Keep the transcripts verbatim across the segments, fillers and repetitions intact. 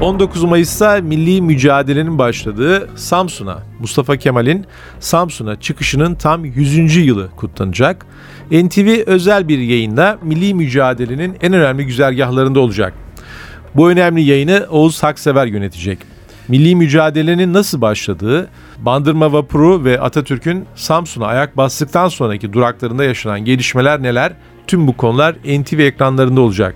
on dokuz Mayıs'ta Milli Mücadele'nin başladığı Samsun'a, Mustafa Kemal'in Samsun'a çıkışının tam yüzüncü yılı kutlanacak. N T V özel bir yayında Milli Mücadele'nin en önemli güzergahlarında olacak. Bu önemli yayını Oğuz Haksever yönetecek. Milli Mücadele'nin nasıl başladığı, Bandırma Vapuru ve Atatürk'ün Samsun'a ayak bastıktan sonraki duraklarında yaşanan gelişmeler neler, tüm bu konular N T V ekranlarında olacak.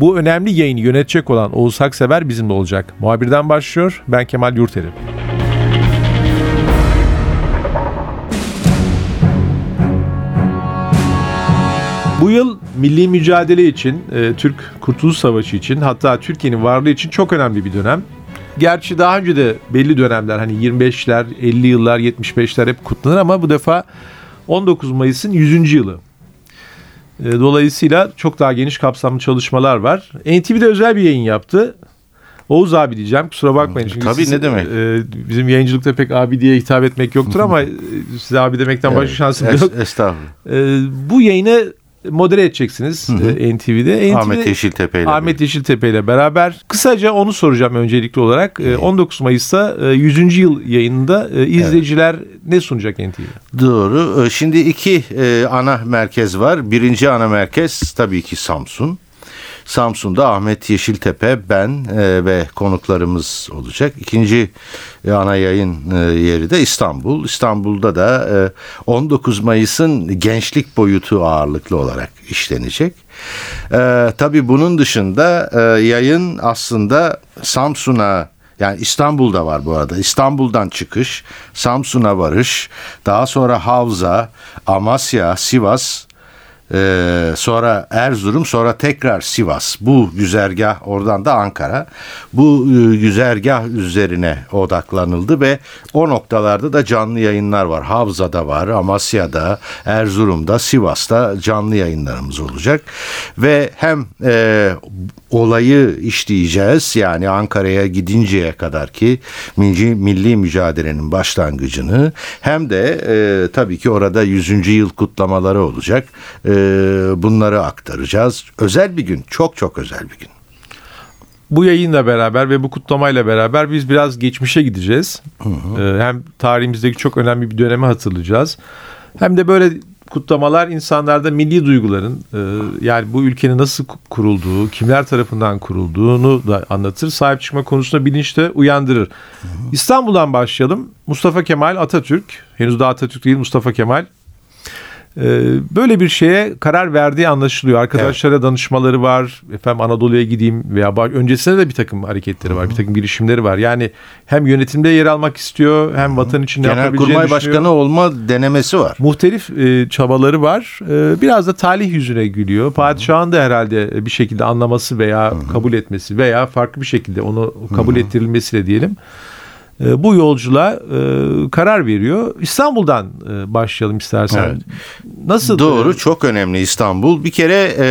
Bu önemli yayını yönetecek olan Oğuz Haksever bizimle olacak. Muhabirden başlıyor, ben Kemal Yurterim. Bu yıl milli mücadele için, Türk Kurtuluş Savaşı için, hatta Türkiye'nin varlığı için çok önemli bir dönem. Gerçi daha önce de belli dönemler, hani yirmi beşler, elli yıllar, yetmiş beşler hep kutlanır ama bu defa on dokuz Mayıs'ın yüzüncü yılı. Dolayısıyla çok daha geniş kapsamlı çalışmalar var. N T V'de özel bir yayın yaptı. Oğuz abi diyeceğim, kusura bakmayın. Çünkü tabii, ne demek. E, bizim yayıncılıkta pek abi diye hitap etmek yoktur ama size abi demekten evet, başka şansım es- yok. Estağfurullah. E, bu yayını modere edeceksiniz e, N T V'de. Ahmet Yeşiltepe ile. Ahmet Yeşiltepe ile beraber. Kısaca onu soracağım öncelikli olarak. E, on dokuz Mayıs'ta e, yüzüncü yıl yayınında e, izleyiciler evet. Ne sunacak N T V'de? Doğru. Şimdi iki e, ana merkez var. Birinci ana merkez tabii ki Samsun. Samsun'da Ahmet Yeşiltepe, ben e, ve konuklarımız olacak. İkinci e, ana yayın e, yeri de İstanbul. İstanbul'da da e, on dokuz Mayıs'ın gençlik boyutu ağırlıklı olarak işlenecek. E, tabii bunun dışında e, yayın aslında Samsun'a, yani İstanbul'da var bu arada. İstanbul'dan çıkış, Samsun'a varış, daha sonra Havza, Amasya, Sivas, Ee, sonra Erzurum, sonra tekrar Sivas, bu güzergah, oradan da Ankara, bu e, güzergah üzerine odaklanıldı ve o noktalarda da canlı yayınlar var. Havza'da var, Amasya'da, Erzurum'da, Sivas'ta canlı yayınlarımız olacak ve hem e, olayı işleyeceğiz, yani Ankara'ya gidinceye kadar ki milli, milli mücadelenin başlangıcını, hem de e, tabii ki orada yüzüncü yıl kutlamaları olacak. E, bunları aktaracağız. Özel bir gün, çok çok özel bir gün. Bu yayınla beraber ve bu kutlamayla beraber biz biraz geçmişe gideceğiz. Hı hı. Hem tarihimizdeki çok önemli bir dönemi hatırlayacağız. Hem de böyle kutlamalar insanlarda milli duyguların, yani bu ülkenin nasıl kurulduğu, kimler tarafından kurulduğunu da anlatır. Sahip çıkma konusunda bilinçte uyandırır. Hı hı. İstanbul'dan başlayalım. Mustafa Kemal Atatürk, henüz daha Atatürk değil, Mustafa Kemal. Böyle bir şeye karar verdiği anlaşılıyor. Arkadaşlara evet. danışmaları var. Efendim Anadolu'ya gideyim veya öncesinde de bir takım hareketleri var. Hı-hı. Bir takım girişimleri var. Yani hem yönetimde yer almak istiyor, hem Hı-hı. vatan için ne yapabileceğini düşünüyor. Genelkurmay Başkanı olma denemesi var. Muhtelif e, çabaları var. E, biraz da talih yüzüne gülüyor. Padişahın da herhalde bir şekilde anlaması veya Hı-hı. kabul etmesi veya farklı bir şekilde onu kabul Hı-hı. ettirilmesiyle diyelim. Bu yolculuğa e, karar veriyor. İstanbul'dan e, başlayalım istersen. Evet. Nasıl? Doğru, çok önemli İstanbul. Bir kere e,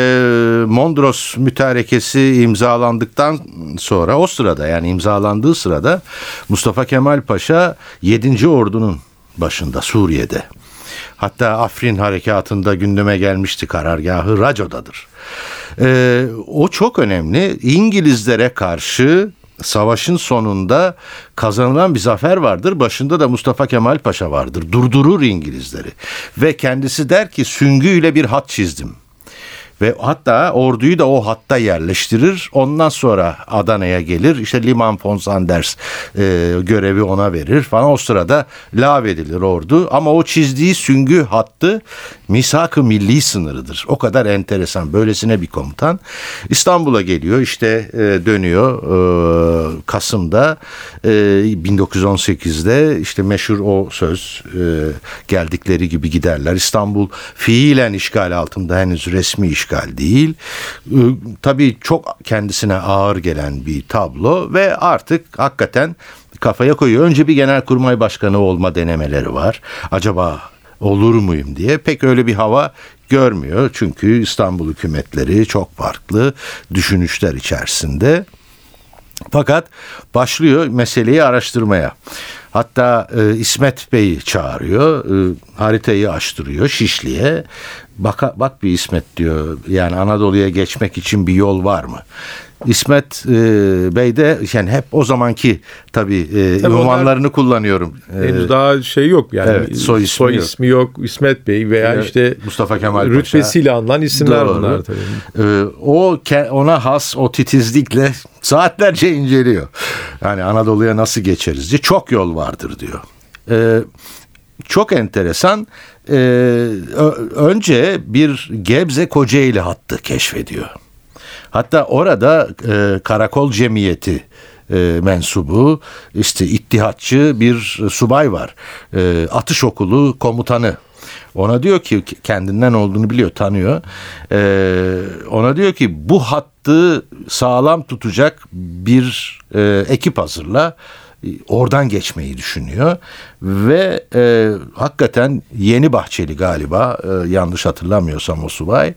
Mondros Mütarekesi imzalandıktan sonra, o sırada, yani imzalandığı sırada Mustafa Kemal Paşa yedinci Ordu'nun başında Suriye'de. Hatta Afrin Harekatı'nda gündeme gelmişti, karargahı Raco'dadır. E, o çok önemli. İngilizlere karşı savaşın sonunda kazanılan bir zafer vardır. Başında da Mustafa Kemal Paşa vardır. Durdurur İngilizleri. Ve kendisi der ki, süngüyle bir hat çizdim. Ve hatta orduyu da o hatta yerleştirir. Ondan sonra Adana'ya gelir. İşte Liman von Sanders e, görevi ona verir falan. O sırada lağvedilir ordu. Ama o çizdiği süngü hattı Misak-ı Milli sınırıdır. O kadar enteresan. Böylesine bir komutan. İstanbul'a geliyor. İşte e, dönüyor. E, Kasım'da e, bin dokuz yüz on sekizde işte meşhur o söz. E, geldikleri gibi giderler. İstanbul fiilen işgal altında. Henüz resmi işgal işgal değil. Tabii çok kendisine ağır gelen bir tablo ve artık hakikaten kafaya koyuyor. Önce bir genelkurmay başkanı olma denemeleri var. Acaba olur muyum diye pek öyle bir hava görmüyor. Çünkü İstanbul hükümetleri çok farklı düşünüşler içerisinde. Fakat başlıyor meseleyi araştırmaya. Hatta e, İsmet Bey'i çağırıyor, e, haritayı açtırıyor Şişli'ye. Baka, bak bir İsmet diyor, yani Anadolu'ya geçmek için bir yol var mı? İsmet e, Bey de yani hep o zamanki tabii e, unvanlarını kullanıyorum. Henüz daha şey yok yani, evet, soy, ismi, soy yok. ismi yok. İsmet Bey veya evet, işte Mustafa Kemal rütbesiyle Paşa anılan isimler doğru. Bunlar tabii. E, o ona has o titizlikle saatlerce inceliyor. Yani Anadolu'ya nasıl geçeriz diye, çok yol vardır diyor. E, çok enteresan. E, önce bir Gebze Kocaeli hattı keşfediyor. Hatta orada e, Karakol Cemiyeti e, mensubu, işte ittihatçı bir subay var. E, atış okulu komutanı. Ona diyor ki, kendinden olduğunu biliyor, tanıyor. E, ona diyor ki bu hattı sağlam tutacak bir e, ekip hazırla. Oradan geçmeyi düşünüyor ve e, hakikaten Yeni Bahçeli galiba, e, yanlış hatırlamıyorsam o subay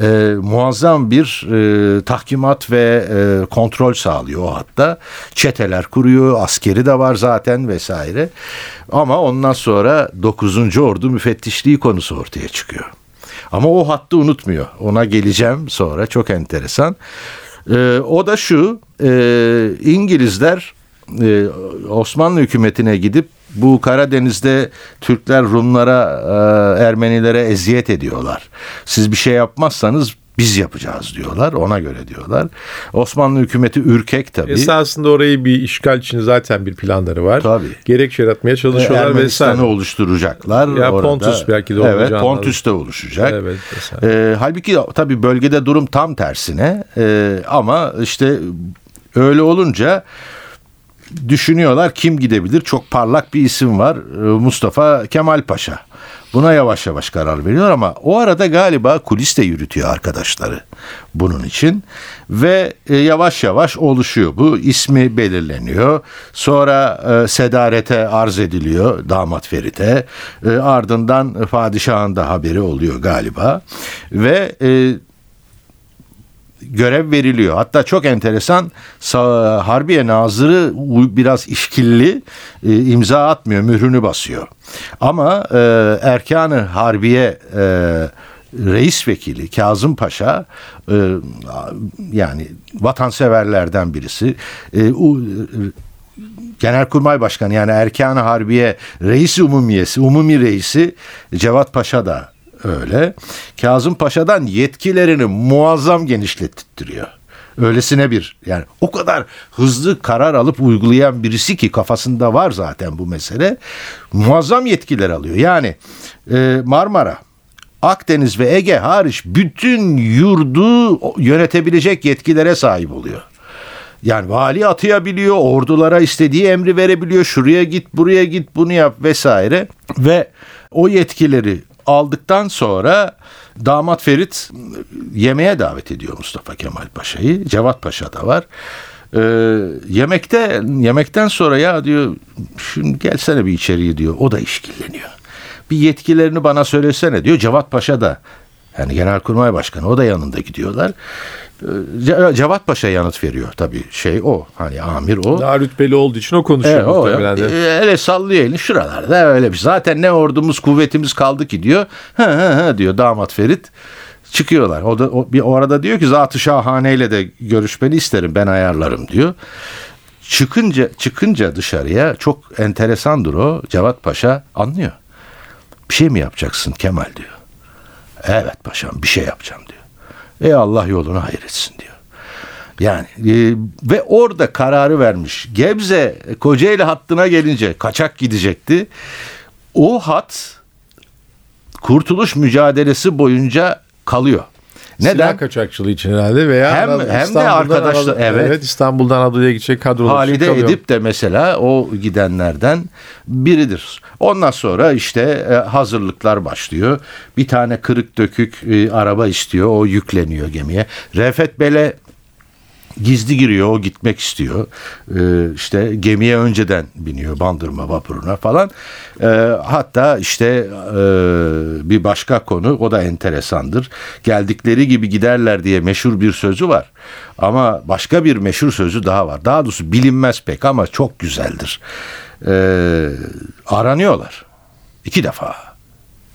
e, muazzam bir e, tahkimat ve e, kontrol sağlıyor o hatta. Çeteler kuruyor, askeri de var zaten vesaire. Ama ondan sonra dokuzuncu Ordu müfettişliği konusu ortaya çıkıyor. Ama o hattı unutmuyor. Ona geleceğim sonra, çok enteresan. E, o da şu, e, İngilizler Osmanlı hükümetine gidip bu Karadeniz'de Türkler Rumlara, Ermenilere eziyet ediyorlar. Siz bir şey yapmazsanız biz yapacağız diyorlar. Ona göre diyorlar. Osmanlı hükümeti ürkek tabii. Esasında orayı bir işgal için zaten bir planları var. Tabii. Gerekçe yaratmaya çalışıyorlar. Ermenistan'ı vesaire oluşturacaklar. Ya orada. Pontus belki de olacak. Evet, Pontus da oluşacak. Evet, e, halbuki tabii bölgede durum tam tersine. E, ama işte öyle olunca düşünüyorlar kim gidebilir? Çok parlak bir isim var, Mustafa Kemal Paşa. Buna yavaş yavaş karar veriyor ama o arada galiba kulis de yürütüyor arkadaşları bunun için. Ve yavaş yavaş oluşuyor bu, ismi belirleniyor. Sonra sedarete arz ediliyor, Damat Ferit'e. Ardından padişahın da haberi oluyor galiba. Ve görev veriliyor. Hatta çok enteresan, Harbiye Nazırı biraz işkilli, imza atmıyor, mührünü basıyor. Ama Erkan-ı Harbiye Reis Vekili Kazım Paşa, yani vatanseverlerden birisi, Genelkurmay Başkanı yani Erkan-ı Harbiye Reisi Umumiyesi, Umumi Reisi Cevat Paşa da öyle. Kazım Paşa'dan yetkilerini muazzam genişlettiriyor. Öylesine bir, yani o kadar hızlı karar alıp uygulayan birisi ki kafasında var zaten bu mesele. Muazzam yetkiler alıyor. Yani e, Marmara, Akdeniz ve Ege hariç bütün yurdu yönetebilecek yetkilere sahip oluyor. Yani vali atayabiliyor, ordulara istediği emri verebiliyor. Şuraya git, buraya git, bunu yap vesaire. Ve o yetkileri aldıktan sonra Damat Ferit yemeğe davet ediyor Mustafa Kemal Paşa'yı. Cevat Paşa da var. Ee, yemekte yemekten sonra ya diyor, şimdi gelsene bir içeriye diyor. O da işkilleniyor. Bir yetkilerini bana söylesene diyor. Cevat Paşa da, yani Genelkurmay Başkanı, o da yanında gidiyorlar. Ce- Cevat Paşa yanıt veriyor tabii, şey o hani amir o. Daha rütbeli olduğu için o konuşuyor. E, o, e, ele sallıyor elini şuralarda, öyle bir zaten ne ordumuz kuvvetimiz kaldı ki diyor. Hı hı hı diyor Damat Ferit, çıkıyorlar. O da o, bir orada diyor ki Zat-ı Şahane'yle de görüşmeni isterim, ben ayarlarım diyor. Çıkınca çıkınca dışarıya, çok enteresandır o, Cevat Paşa anlıyor. Bir şey mi yapacaksın Kemal diyor. Evet paşam, bir şey yapacağım diyor. Ey Allah yolunu hayır etsin diyor. Yani e, ve orada kararı vermiş. Gebze Kocaeli hattına gelince kaçak gidecekti. O hat Kurtuluş mücadelesi boyunca kalıyor. Neden? Silah kaçakçılığı için herhalde veya hem, hem de arkadaşlar evet, evet İstanbul'dan Anadolu'ya gidecek kadrolar. Halide Edip de mesela o gidenlerden biridir. Ondan sonra işte hazırlıklar başlıyor. Bir tane kırık dökük araba istiyor. O yükleniyor gemiye. Refet Bele gizli giriyor, o gitmek istiyor. Ee, işte gemiye önceden biniyor, Bandırma Vapuruna falan. Ee, hatta işte e, bir başka konu, o da enteresandır. Geldikleri gibi giderler diye meşhur bir sözü var. Ama başka bir meşhur sözü daha var. Daha doğrusu bilinmez pek ama çok güzeldir. Ee, aranıyorlar. İki defa.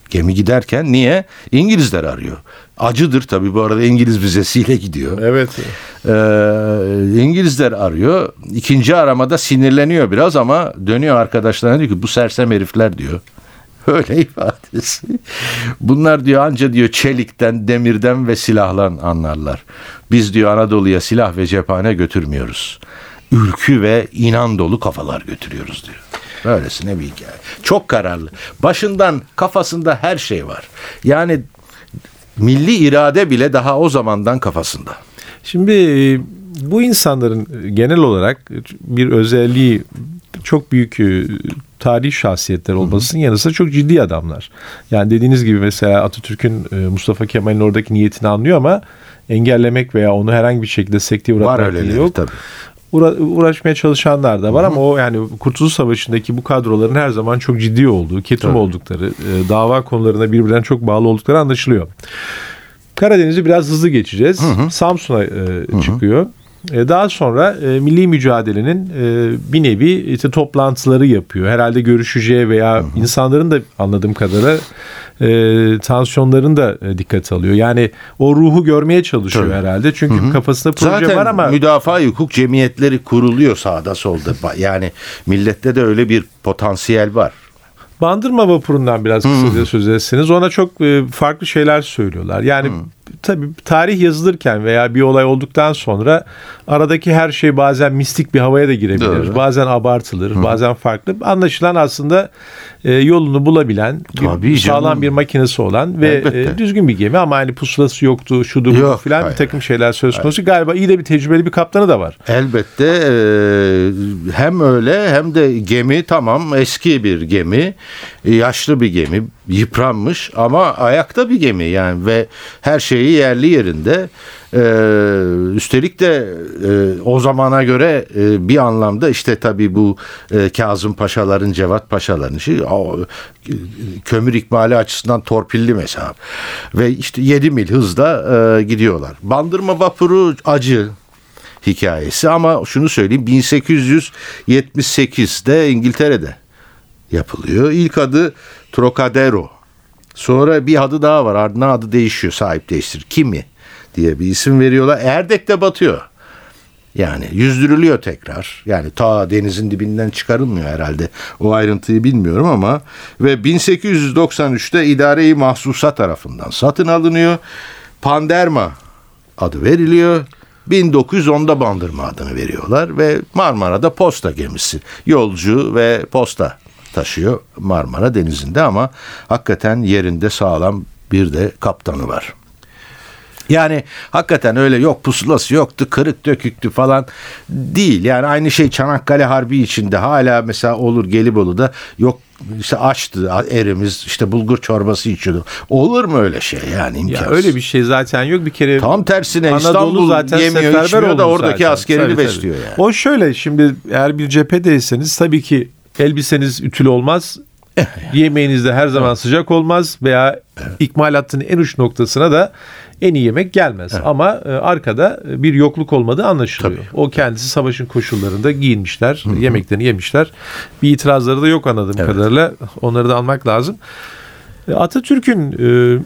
Gemi giderken niye? İngilizler arıyor. Acıdır tabii, bu arada İngiliz vizesiyle gidiyor. Evet. Ee, İngilizler arıyor. İkinci aramada sinirleniyor biraz ama dönüyor arkadaşlarına, diyor ki bu sersem herifler diyor. Öyle ifadesi. Bunlar diyor anca diyor çelikten, demirden ve silahlan anlarlar. Biz diyor Anadolu'ya silah ve cephane götürmüyoruz. Ülkü ve inan dolu kafalar götürüyoruz diyor. Böylesine bir hikaye. Çok kararlı. Başından kafasında her şey var. Yani milli irade bile daha o zamandan kafasında. Şimdi bu insanların genel olarak bir özelliği, çok büyük tarihi şahsiyetler olmasının yanı sıra çok ciddi adamlar. Yani dediğiniz gibi mesela Atatürk'ün, Mustafa Kemal'in oradaki niyetini anlıyor ama engellemek veya onu herhangi bir şekilde sekteye uğratmak diye yok. Tabii. uğraşmaya çalışanlar da var ama o yani Kurtuluş Savaşı'ndaki bu kadroların her zaman çok ciddi olduğu, ketum Tabii. oldukları, dava konularına birbirlerine çok bağlı oldukları anlaşılıyor. Karadeniz'i biraz hızlı geçeceğiz. Hı hı. Samsun'a hı hı. çıkıyor. Daha sonra Milli Mücadele'nin bir nevi işte toplantıları yapıyor. Herhalde görüşeceği veya hı hı. insanların da anladığım kadarıyla E, tansiyonlarını da dikkate alıyor. Yani o ruhu görmeye çalışıyor Tabii. herhalde. Çünkü Hı-hı. kafasında proje zaten var ama zaten Müdafaa-i Hukuk cemiyetleri kuruluyor sağda solda. Yani millette de öyle bir potansiyel var. Bandırma Vapuru'ndan biraz kısaca söz etseniz. Ona çok farklı şeyler söylüyorlar. Yani Hı-hı. tabii tarih yazılırken veya bir olay olduktan sonra aradaki her şey bazen mistik bir havaya da girebilir. Doğru. Bazen abartılır, Hı-hı. bazen farklı. Anlaşılan aslında yolunu bulabilen, tabii sağlam canım. Bir makinesi olan ve Elbette. Düzgün bir gemi ama aynı pusulası yoktu, şudur Yok, filan hayır. bir takım şeyler söz konusu. Hayır. Galiba iyi de bir tecrübeli bir kaptanı da var. Elbette hem öyle hem de gemi tamam eski bir gemi, yaşlı bir gemi, yıpranmış ama ayakta bir gemi yani ve her şeyi yerli yerinde. Ee, üstelik de e, o zamana göre e, bir anlamda işte tabii bu e, Kazım Paşaların, Cevat Paşaların şey, o, kömür ikmali açısından torpilli mesela ve işte yedi mil hızla e, gidiyorlar. Bandırma Vapuru acı hikayesi ama şunu söyleyeyim, bin sekiz yüz yetmiş sekizde İngiltere'de yapılıyor. İlk adı Trocadero. Sonra bir adı daha var, ardından adı değişiyor, sahip değiştir. Kimi diye bir isim veriyorlar. Erdek'te batıyor. Yani yüzdürülüyor tekrar. Yani ta denizin dibinden çıkarılmıyor herhalde. O ayrıntıyı bilmiyorum ama ve bin sekiz yüz doksan üçte İdare-i Mahsusa tarafından satın alınıyor. Panderma adı veriliyor. bin dokuz yüz onda Bandırma adını veriyorlar ve Marmara'da posta gemisi. Yolcu ve posta taşıyor Marmara Denizi'nde ama hakikaten yerinde sağlam bir de kaptanı var. Yani hakikaten öyle yok pusulası yoktu, kırık döküktü falan değil. Yani aynı şey Çanakkale Harbi içinde hala mesela olur, Gelibolu'da yok işte açtı erimiz işte bulgur çorbası içiyordu. Olur mu öyle şey yani, imkansız. Ya öyle bir şey zaten yok bir kere. Tam tersine Anadolu İstanbul zaten yemiyor içmiyor da oradaki zaten. Askerini tabii, besliyor tabii. Yani. O şöyle, şimdi eğer bir cephedeyseniz tabii ki elbiseniz ütülü olmaz. Yemeğiniz de her zaman evet. sıcak olmaz veya evet. ikmal hattının en uç noktasına da en iyi yemek gelmez. Evet. Ama e, arkada bir yokluk olmadığı anlaşılıyor. Tabii. O kendisi savaşın koşullarında giyinmişler, Hı-hı. yemeklerini yemişler. Bir itirazları da yok anladığım evet. kadarıyla. Onları da almak lazım. Atatürk'ün e,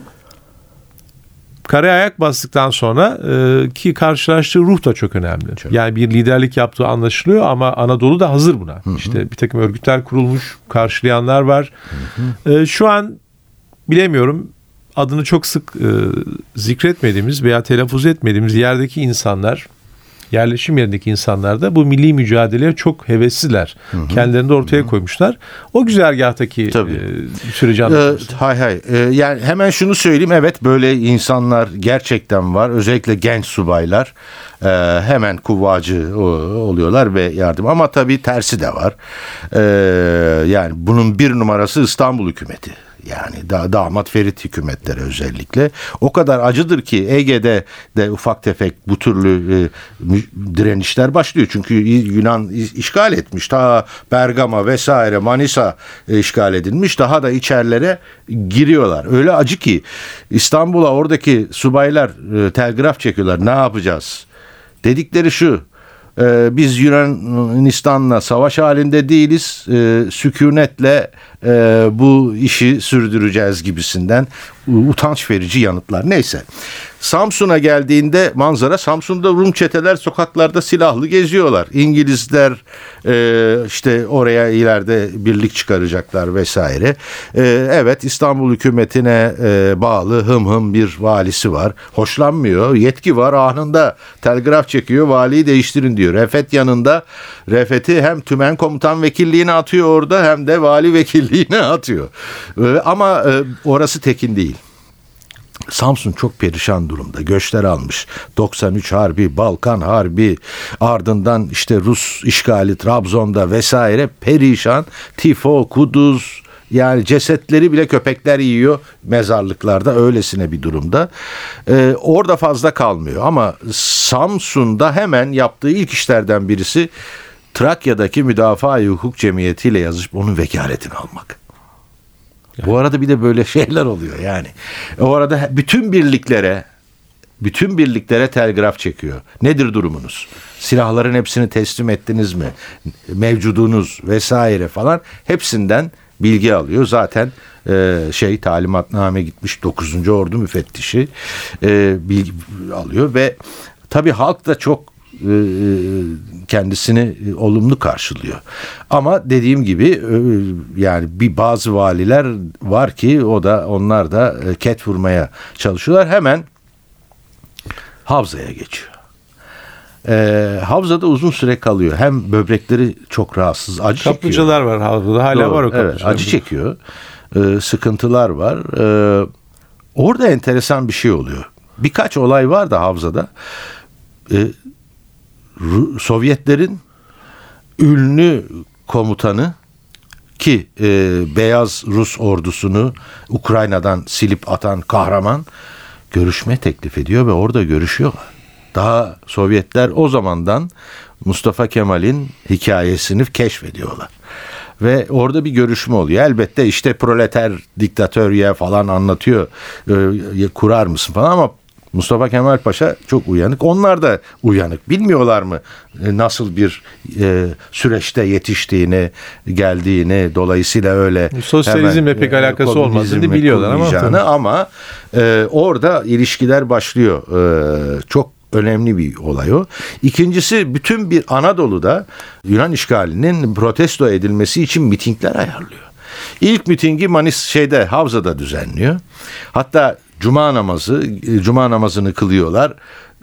karaya ayak bastıktan sonra e, ki karşılaştığı ruh da çok önemli. Çok. Yani bir liderlik yaptığı anlaşılıyor ama Anadolu da hazır buna. Hı hı. İşte bir takım örgütler kurulmuş, karşılayanlar var. Hı hı. E, şu an bilemiyorum, adını çok sık e, zikretmediğimiz veya telaffuz etmediğimiz yerdeki insanlar yerleşim yerindeki insanlar da bu milli mücadeleye çok hevesliler. Hı hı. Kendilerini de ortaya hı hı. koymuşlar. O güzergahtaki Tabii. E, süreci anlatıyorsunuz. E, hay hay. E, yani hemen şunu söyleyeyim. Evet, böyle insanlar gerçekten var. Özellikle genç subaylar e, hemen kuvvacı o, oluyorlar ve yardım. Ama tabii tersi de var. E, yani bunun bir numarası İstanbul hükümeti. Yani da, Damat Ferit hükümetleri özellikle. O kadar acıdır ki Ege'de de ufak tefek bu türlü e, direnişler başlıyor. Çünkü Yunan işgal etmiş. Ta Bergama vesaire, Manisa e, işgal edilmiş. Daha da içerilere giriyorlar. Öyle acı ki İstanbul'a oradaki subaylar e, telgraf çekiyorlar. Ne yapacağız? Dedikleri şu: biz Yunanistan'la savaş halinde değiliz, sükunetle bu işi sürdüreceğiz gibisinden utanç verici yanıtlar. Neyse, Samsun'a geldiğinde manzara, Samsun'da Rum çeteler sokaklarda silahlı geziyorlar. İngilizler işte oraya ileride birlik çıkaracaklar vesaire. Evet, İstanbul hükümetine bağlı hım hım bir valisi var. Hoşlanmıyor. Yetki var. Anında telgraf çekiyor. Valiyi değiştirin diyor. Refet yanında. Refet'i hem tümen komutan vekilliğine atıyor orada, hem de vali vekilliğine atıyor. Ama orası tekin değil. Samsun çok perişan durumda. Göçler almış. doksan üç Harbi, Balkan Harbi, ardından işte Rus işgali Trabzon'da vesaire, perişan. Tifo, kuduz, yani cesetleri bile köpekler yiyor mezarlıklarda, öylesine bir durumda. Ee, orada fazla kalmıyor ama Samsun'da hemen yaptığı ilk işlerden birisi Trakya'daki Müdafaa-i Hukuk Cemiyeti ile yazışıp onun vekaletini almak. Bu arada bir de böyle şeyler oluyor yani. O arada bütün birliklere, bütün birliklere telgraf çekiyor. Nedir durumunuz? Silahların hepsini teslim ettiniz mi? Mevcudunuz vesaire falan. Hepsinden bilgi alıyor. Zaten e, şey talimatname gitmiş dokuzuncu Ordu müfettişi e, bilgi alıyor ve tabii halk da çok kendisini olumlu karşılıyor. Ama dediğim gibi yani bir bazı valiler var ki o da onlar da ket vurmaya çalışıyorlar. Hemen Havza'ya geçiyor. Ee, Havza'da uzun süre kalıyor. Hem böbrekleri çok rahatsız, acı çekiyor. Kaplıcalar var Havza'da. Hala Doğru. var o kaplıcalar. Evet, acı çekiyor. Ee, sıkıntılar var. Ee, orada enteresan bir şey oluyor. Birkaç olay var da Havza'da. Ee, Sovyetlerin ünlü komutanı ki e, Beyaz Rus ordusunu Ukrayna'dan silip atan kahraman görüşme teklif ediyor ve orada görüşüyorlar. Daha Sovyetler o zamandan Mustafa Kemal'in hikayesini keşfediyorlar. Ve orada bir görüşme oluyor. Elbette işte proleter diktatörye falan anlatıyor. E, kurar mısın falan ama Mustafa Kemal Paşa çok uyanık. Onlar da uyanık. Bilmiyorlar mı nasıl bir e, süreçte yetiştiğini, geldiğini, dolayısıyla öyle sosyalizmle pek alakası olmadığını biliyorlar ama ama e, orada ilişkiler başlıyor. E, çok önemli bir olay o. İkincisi, bütün bir Anadolu'da Yunan işgalinin protesto edilmesi için mitingler ayarlıyor. İlk mitingi Manis şeyde Havza'da düzenliyor. Hatta Cuma namazı, Cuma namazını kılıyorlar.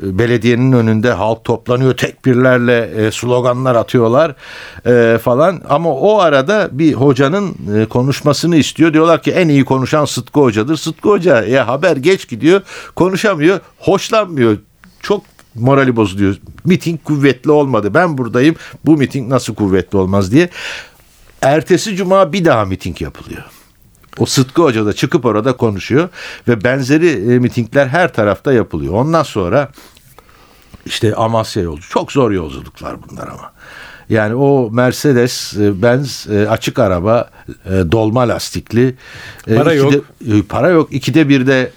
Belediyenin önünde halk toplanıyor. Tekbirlerle sloganlar atıyorlar falan. Ama o arada bir hocanın konuşmasını istiyor. Diyorlar ki en iyi konuşan Sıtkı Hoca'dır. Sıtkı Hoca'ya haber geç gidiyor. Konuşamıyor. Hoşlanmıyor. Çok morali bozuluyor. Miting kuvvetli olmadı. Ben buradayım. Bu miting nasıl kuvvetli olmaz diye. Ertesi Cuma bir daha miting yapılıyor. O Sıtkı Hoca da çıkıp orada konuşuyor ve benzeri e, mitingler her tarafta yapılıyor. Ondan sonra işte Amasya yolcu. Çok zor yolculuklar bunlar ama. Yani o Mercedes e, Benz e, açık araba e, dolma lastikli. E, para ikide, yok. E, para yok. İkide birde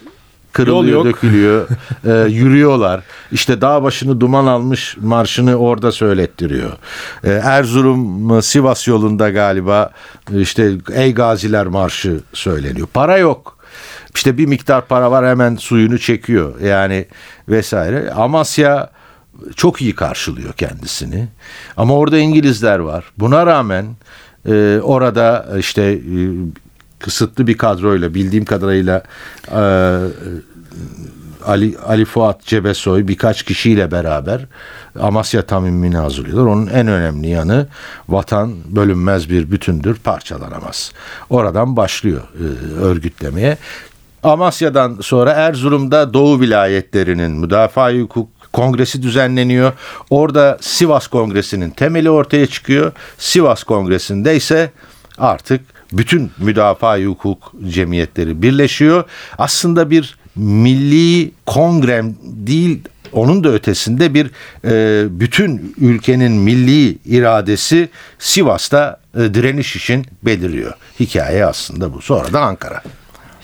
kırılıyor, dökülüyor. e, yürüyorlar. İşte dağ başını duman almış marşını orada söylettiriyor. E, Erzurum Sivas yolunda galiba işte Ey Gaziler Marşı söyleniyor. Para yok. İşte bir miktar para var, hemen suyunu çekiyor. Yani vesaire. Amasya çok iyi karşılıyor kendisini. Ama orada İngilizler var. Buna rağmen e, orada işte e, kısıtlı bir kadroyla, bildiğim kadarıyla e, Ali, Ali Fuat Cebesoy birkaç kişiyle beraber Amasya Tamimini hazırlıyorlar. Onun en önemli yanı vatan bölünmez bir bütündür, parçalanamaz. Oradan başlıyor e, örgütlemeye. Amasya'dan sonra Erzurum'da Doğu vilayetlerinin Müdafaa-i Hukuk Kongresi düzenleniyor. Orada Sivas Kongresi'nin temeli ortaya çıkıyor. Sivas Kongresi'nde ise artık bütün Müdafaa-i Hukuk cemiyetleri birleşiyor. Aslında bir milli kongre değil, onun da ötesinde bir e, bütün ülkenin milli iradesi Sivas'ta e, direniş için beliriyor. Hikaye aslında bu. Sonra da Ankara.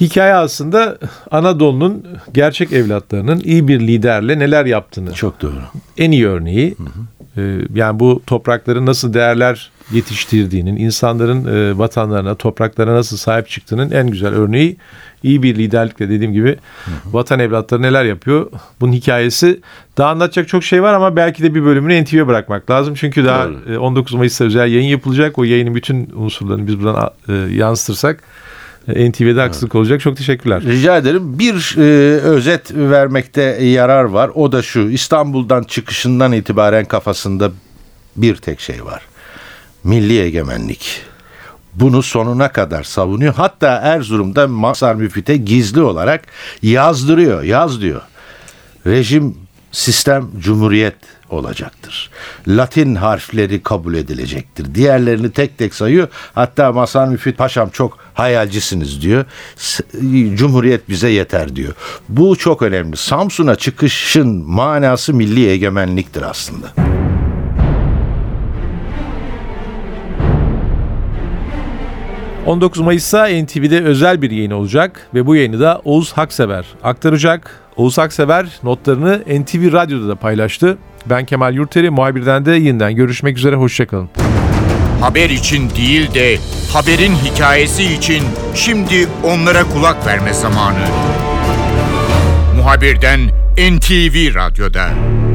Hikaye aslında Anadolu'nun gerçek evlatlarının iyi bir liderle neler yaptığını. Çok doğru. En iyi örneği. Hı hı. E, yani bu toprakları nasıl değerler yetiştirdiğinin, insanların e, vatanlarına, topraklarına nasıl sahip çıktığının en güzel örneği iyi bir liderlikle, dediğim gibi, hı hı, vatan evlatları neler yapıyor. Bunun hikayesi, daha anlatacak çok şey var ama belki de bir bölümünü N T V'ye bırakmak lazım. Çünkü daha e, on dokuz Mayıs'ta özel yayın yapılacak. O yayının bütün unsurlarını biz buradan e, yansıtırsak N T V'de haksızlık olacak. Çok teşekkürler. Rica ederim. Bir e, özet vermekte yarar var. O da şu: İstanbul'dan çıkışından itibaren kafasında bir tek şey var. Milli egemenlik. Bunu sonuna kadar savunuyor. Hatta Erzurum'da Mazhar Müftü'ye gizli olarak yazdırıyor. Yaz diyor. Rejim, sistem, cumhuriyet olacaktır. Latin harfleri kabul edilecektir. Diğerlerini tek tek sayıyor. Hatta Mazhar Müftü Paşam çok hayalcisiniz diyor. Cumhuriyet bize yeter diyor. Bu çok önemli. Samsun'a çıkışın manası milli egemenliktir aslında. on dokuz Mayıs'ta N T V'de özel bir yayın olacak ve bu yayını da Oğuz Haksever aktaracak. Oğuz Haksever notlarını N T V Radyo'da da paylaştı. Ben Kemal Yurterim, Muhabirden de yeniden görüşmek üzere, hoşçakalın. Haber için değil de haberin hikayesi için şimdi onlara kulak verme zamanı. Muhabirden N T V Radyo'da.